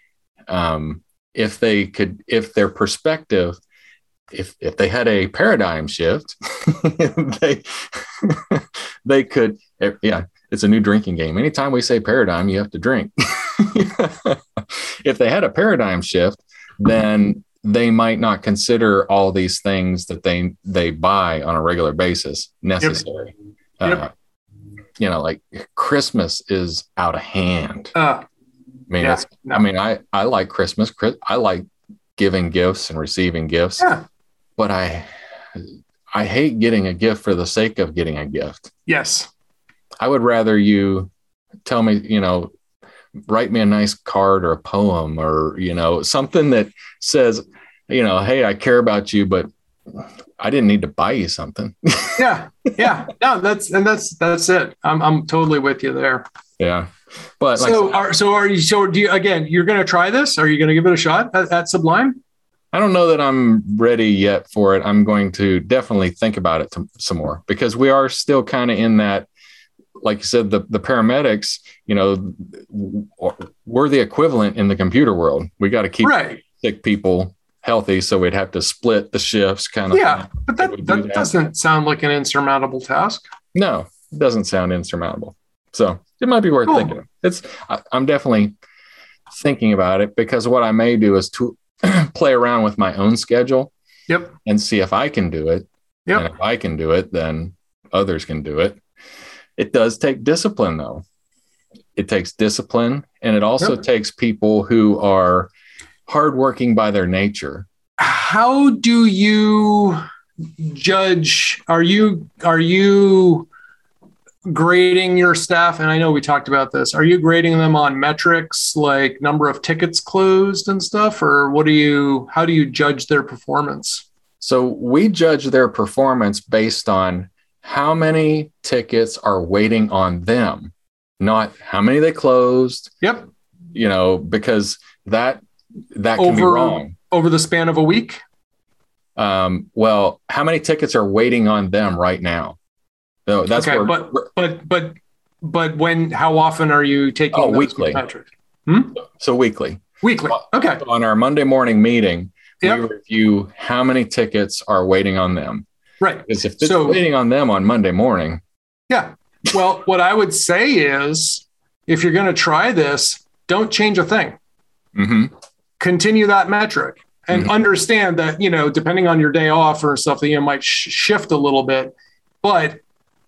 If their perspective, if they had a paradigm shift, they could, yeah. It's a new drinking game. Anytime we say paradigm, you have to drink. If they had a paradigm shift, then they might not consider all these things that they buy on a regular basis necessary. Yep. Like Christmas is out of hand. I like Christmas. I like giving gifts and receiving gifts, but I hate getting a gift for the sake of getting a gift. Yes. I would rather you tell me, write me a nice card or a poem or, something that says, hey, I care about you, but I didn't need to buy you something. Yeah. Yeah. No, that's it. I'm totally with you there. Yeah. But do you you're going to try this? Are you going to give it a shot at Sublime? I don't know that I'm ready yet for it. I'm going to definitely think about it some more, because we are still kind of in that, like you said, the paramedics, we're the equivalent in the computer world. We got to keep sick people healthy, so we'd have to split the shifts kind of. Yeah, but that doesn't sound like an insurmountable task. No, it doesn't sound insurmountable. So it might be worth thinking. I'm definitely thinking about it, because what I may do is to play around with my own schedule Yep. And see if I can do it. Yep. And if I can do it, then others can do it. It does take discipline, though. It takes discipline, and it also takes people who are hardworking by their nature. How do you judge? Are you grading your staff? And I know we talked about this. Are you grading them on metrics like number of tickets closed and stuff? Or how do you judge their performance? So we judge their performance based on how many tickets are waiting on them, not how many they closed. Yep. You know, because that can be wrong. Over the span of a week? Well, how many tickets are waiting on them right now? So that's okay, but when, how often are you taking those weekly? So weekly. Okay. So on our Monday morning meeting, we review how many tickets are waiting on them. Right. Because if it's waiting on them on Monday morning. Yeah. Well, what I would say is, if you're going to try this, don't change a thing. Mm-hmm. Continue that metric and understand that, you know, depending on your day off or something, you might shift a little bit. But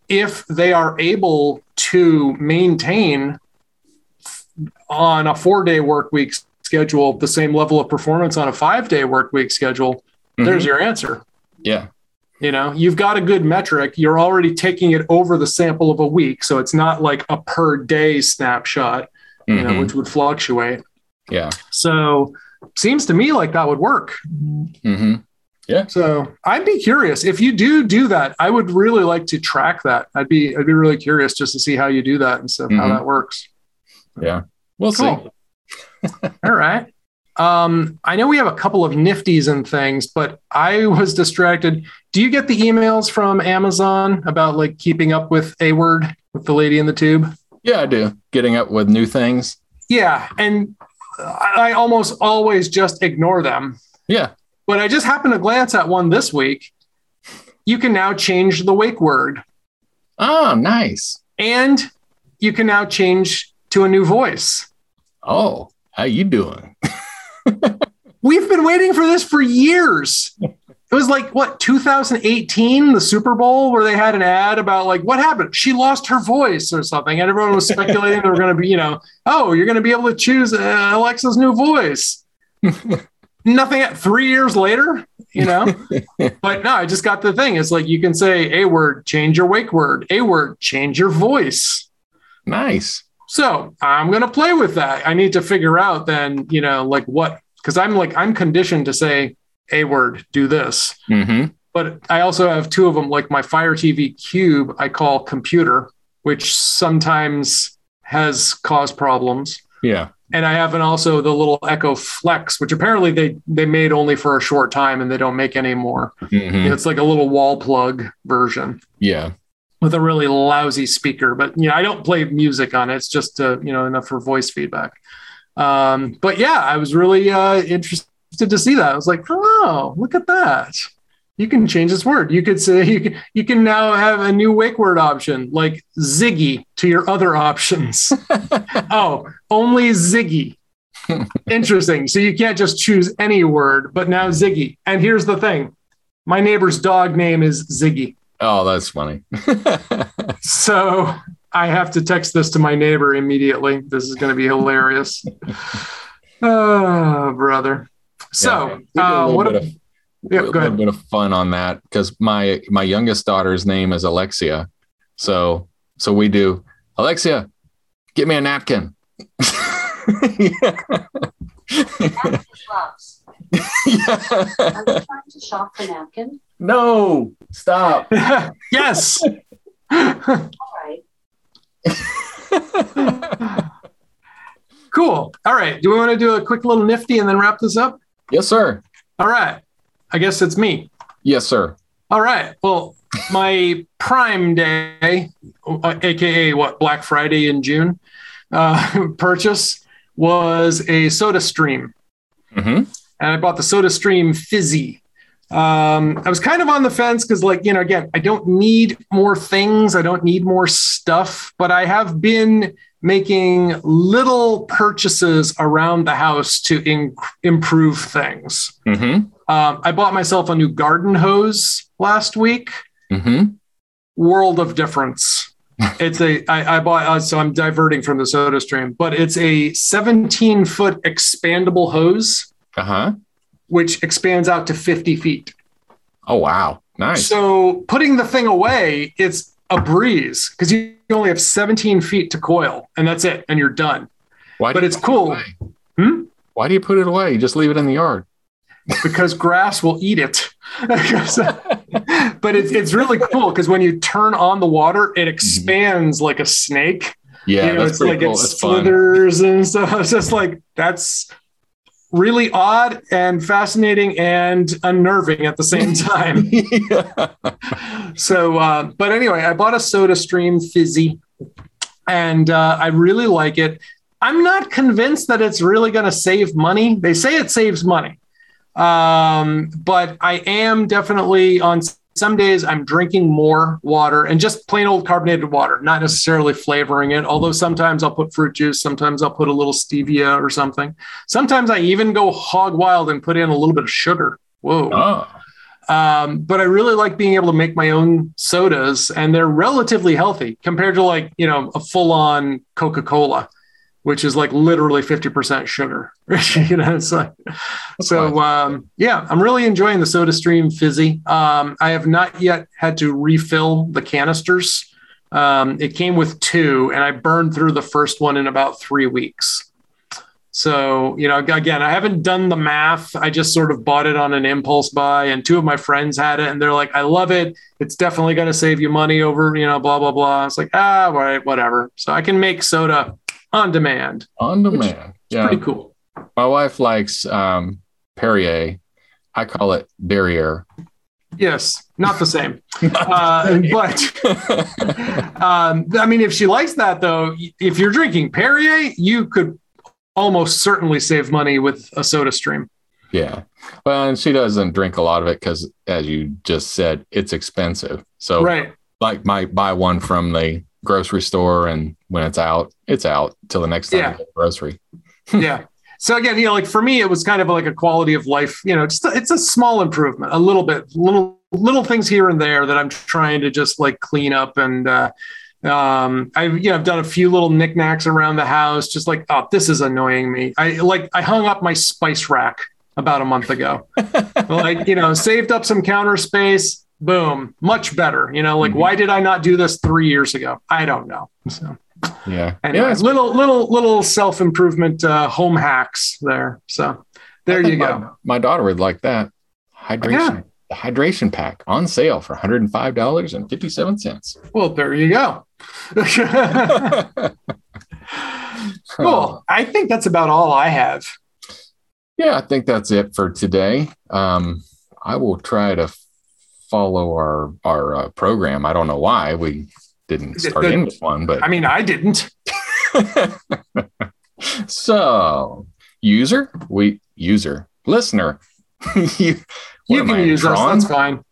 if they are able to maintain on a 4-day work week schedule the same level of performance on a 5-day work week schedule, there's your answer. Yeah. You know, you've got a good metric. You're already taking it over the sample of a week. So it's not like a per day snapshot, you know, which would fluctuate. Yeah. So seems to me like that would work. Mm-hmm. Yeah. So I'd be curious if you do that. I would really like to track that. I'd be really curious just to see how you do that and stuff, how that works. Yeah. We'll see. All right. I know we have a couple of nifties and things, but I was distracted. Do you get the emails from Amazon about like keeping up with a word with the lady in the tube? Yeah, I do. Getting up with new things. Yeah. And I almost always just ignore them. Yeah. But I just happened to glance at one this week. You can now change the wake word. Oh, nice. And you can now change to a new voice. Oh, how you doing? We've been waiting for this for years. It was like, what, 2018, the Super Bowl, where they had an ad about like, what happened? She lost her voice or something. And everyone was speculating they were going to be, you know, oh, you're going to be able to choose Alexa's new voice. Nothing 3 years later, you know, but no, I just got the thing. It's like, you can say a word, change your wake word, a word, change your voice. Nice. So I'm going to play with that. I need to figure out then, you know, like what, because I'm conditioned to say a word, do this. Mm-hmm. But I also have two of them, like my Fire TV Cube, I call computer, which sometimes has caused problems. Yeah. And I have also the little Echo Flex, which apparently they made only for a short time and they don't make any more. Mm-hmm. It's like a little wall plug version. Yeah. With a really lousy speaker. But, you know, I don't play music on it. It's just, you know, enough for voice feedback. But yeah, I was really interested to see that. I was like, oh, look at that. You can change this word. You could say you can now have a new wake word option, like Ziggy, to your other options. Oh, only Ziggy. Interesting. So you can't just choose any word, but now Ziggy. And here's the thing. My neighbor's dog name is Ziggy. Oh, that's funny. So I have to text this to my neighbor immediately. This is going to be hilarious. Oh, brother. So yeah, a little bit of fun on that, because my youngest daughter's name is Alexia. So we do, Alexia, get me a napkin. Yeah. Are you trying to shop for napkin? No, stop. Yes. All right. Cool. All right. Do we want to do a quick little nifty and then wrap this up? Yes, sir. All right. I guess it's me. Yes, sir. All right. Well, my Prime Day, AKA what, Black Friday in June, purchase was a SodaStream. Mm-hmm. And I bought the SodaStream Fizzy. I was kind of on the fence because, like, you know, again, I don't need more things. I don't need more stuff, but I have been making little purchases around the house to improve things. Mm-hmm. I bought myself a new garden hose last week. Mm-hmm. World of difference. It's a, I bought, so I'm diverting from the SodaStream, but it's a 17-foot expandable hose, which expands out to 50 feet. Oh, wow. Nice. So putting the thing away, it's a breeze because you only have 17 feet to coil and that's it. And you're done. But it's cool. Why do you put it away? You just leave it in the yard. Because grass will eat it. But it's really cool because when you turn on the water, it expands like a snake. Yeah, you know, that's pretty cool. It slithers and stuff. It's just like, that's really odd and fascinating and unnerving at the same time. So, but anyway, I bought a SodaStream Fizzy and I really like it. I'm not convinced that it's really going to save money. They say it saves money. But I am definitely on some days I'm drinking more water and just plain old carbonated water, not necessarily flavoring it. Although sometimes I'll put fruit juice. Sometimes I'll put a little stevia or something. Sometimes I even go hog wild and put in a little bit of sugar. But I really like being able to make my own sodas and they're relatively healthy compared to like, you know, a full on Coca-Cola, which is like literally 50% sugar. You know, it's like, so yeah, I'm really enjoying the SodaStream Fizzy. I have not yet had to refill the canisters. It came with two and I burned through the first one in about 3 weeks. So, you know, again, I haven't done the math. I just sort of bought it on an impulse buy and two of my friends had it and they're like, I love it. It's definitely going to save you money over, you know, blah, blah, blah. It's like, ah, right, whatever. So I can make soda on demand. On demand. Yeah. Pretty cool. My wife likes Perrier. I call it Derriere. Yes. Not the same. But I mean, if she likes that though, if you're drinking Perrier, you could almost certainly save money with a SodaStream. Yeah. Well, and she doesn't drink a lot of it because as you just said, it's expensive. So like might buy one from the grocery store and when it's out till the next time you get grocery. So again, you know, like for me, it was kind of like a quality of life, you know, just it's a small improvement, a little bit, little things here and there that I'm trying to just like clean up. And, I've done a few little knickknacks around the house, just like, oh, this is annoying me. I hung up my spice rack about a month ago, like, you know, saved up some counter space. Boom, much better. You know, like why did I not do this 3 years ago? I don't know. So yeah, anyway, little self-improvement home hacks there. So there you go. My daughter would like that. The hydration pack on sale for $105.57. Well, there you go. Cool. I think that's about all I have. Yeah, I think that's it for today. I will try to follow our program. I don't know why we didn't start in with one, but I mean, I didn't. So listener, you can use us. That's fine.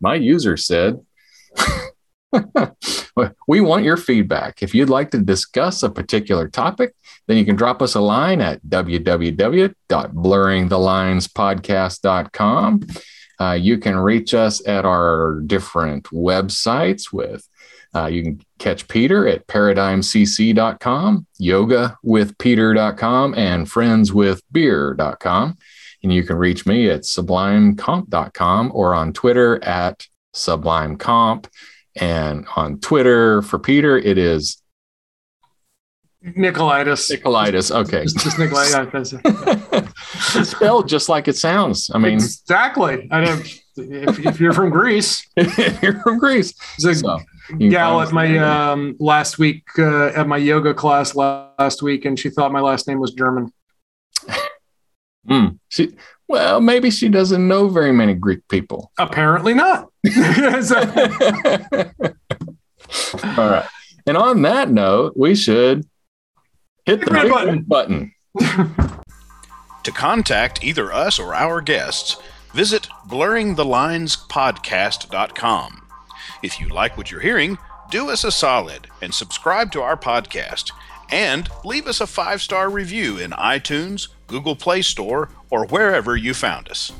My user said, we want your feedback. If you'd like to discuss a particular topic, then you can drop us a line at www.blurringthelinespodcast.com. You can reach us at our different websites with, you can catch Peter at ParadigmCC.com, YogaWithPeter.com, and FriendsWithBeer.com. And you can reach me at SublimeComp.com or on Twitter at SublimeComp. And on Twitter for Peter, it is Nikolaidis. Okay. Just Nikolaidis. Spelled just like it sounds. I mean, exactly. I don't. If you're from Greece, So, gal at my last week at my yoga class last week, and she thought my last name was German. Well, maybe she doesn't know very many Greek people. Apparently not. All right. And on that note, we should hit the red button. To contact either us or our guests, visit blurringthelinespodcast.com. If you like what you're hearing, do us a solid and subscribe to our podcast and leave us a 5-star review in iTunes, Google Play Store, or wherever you found us.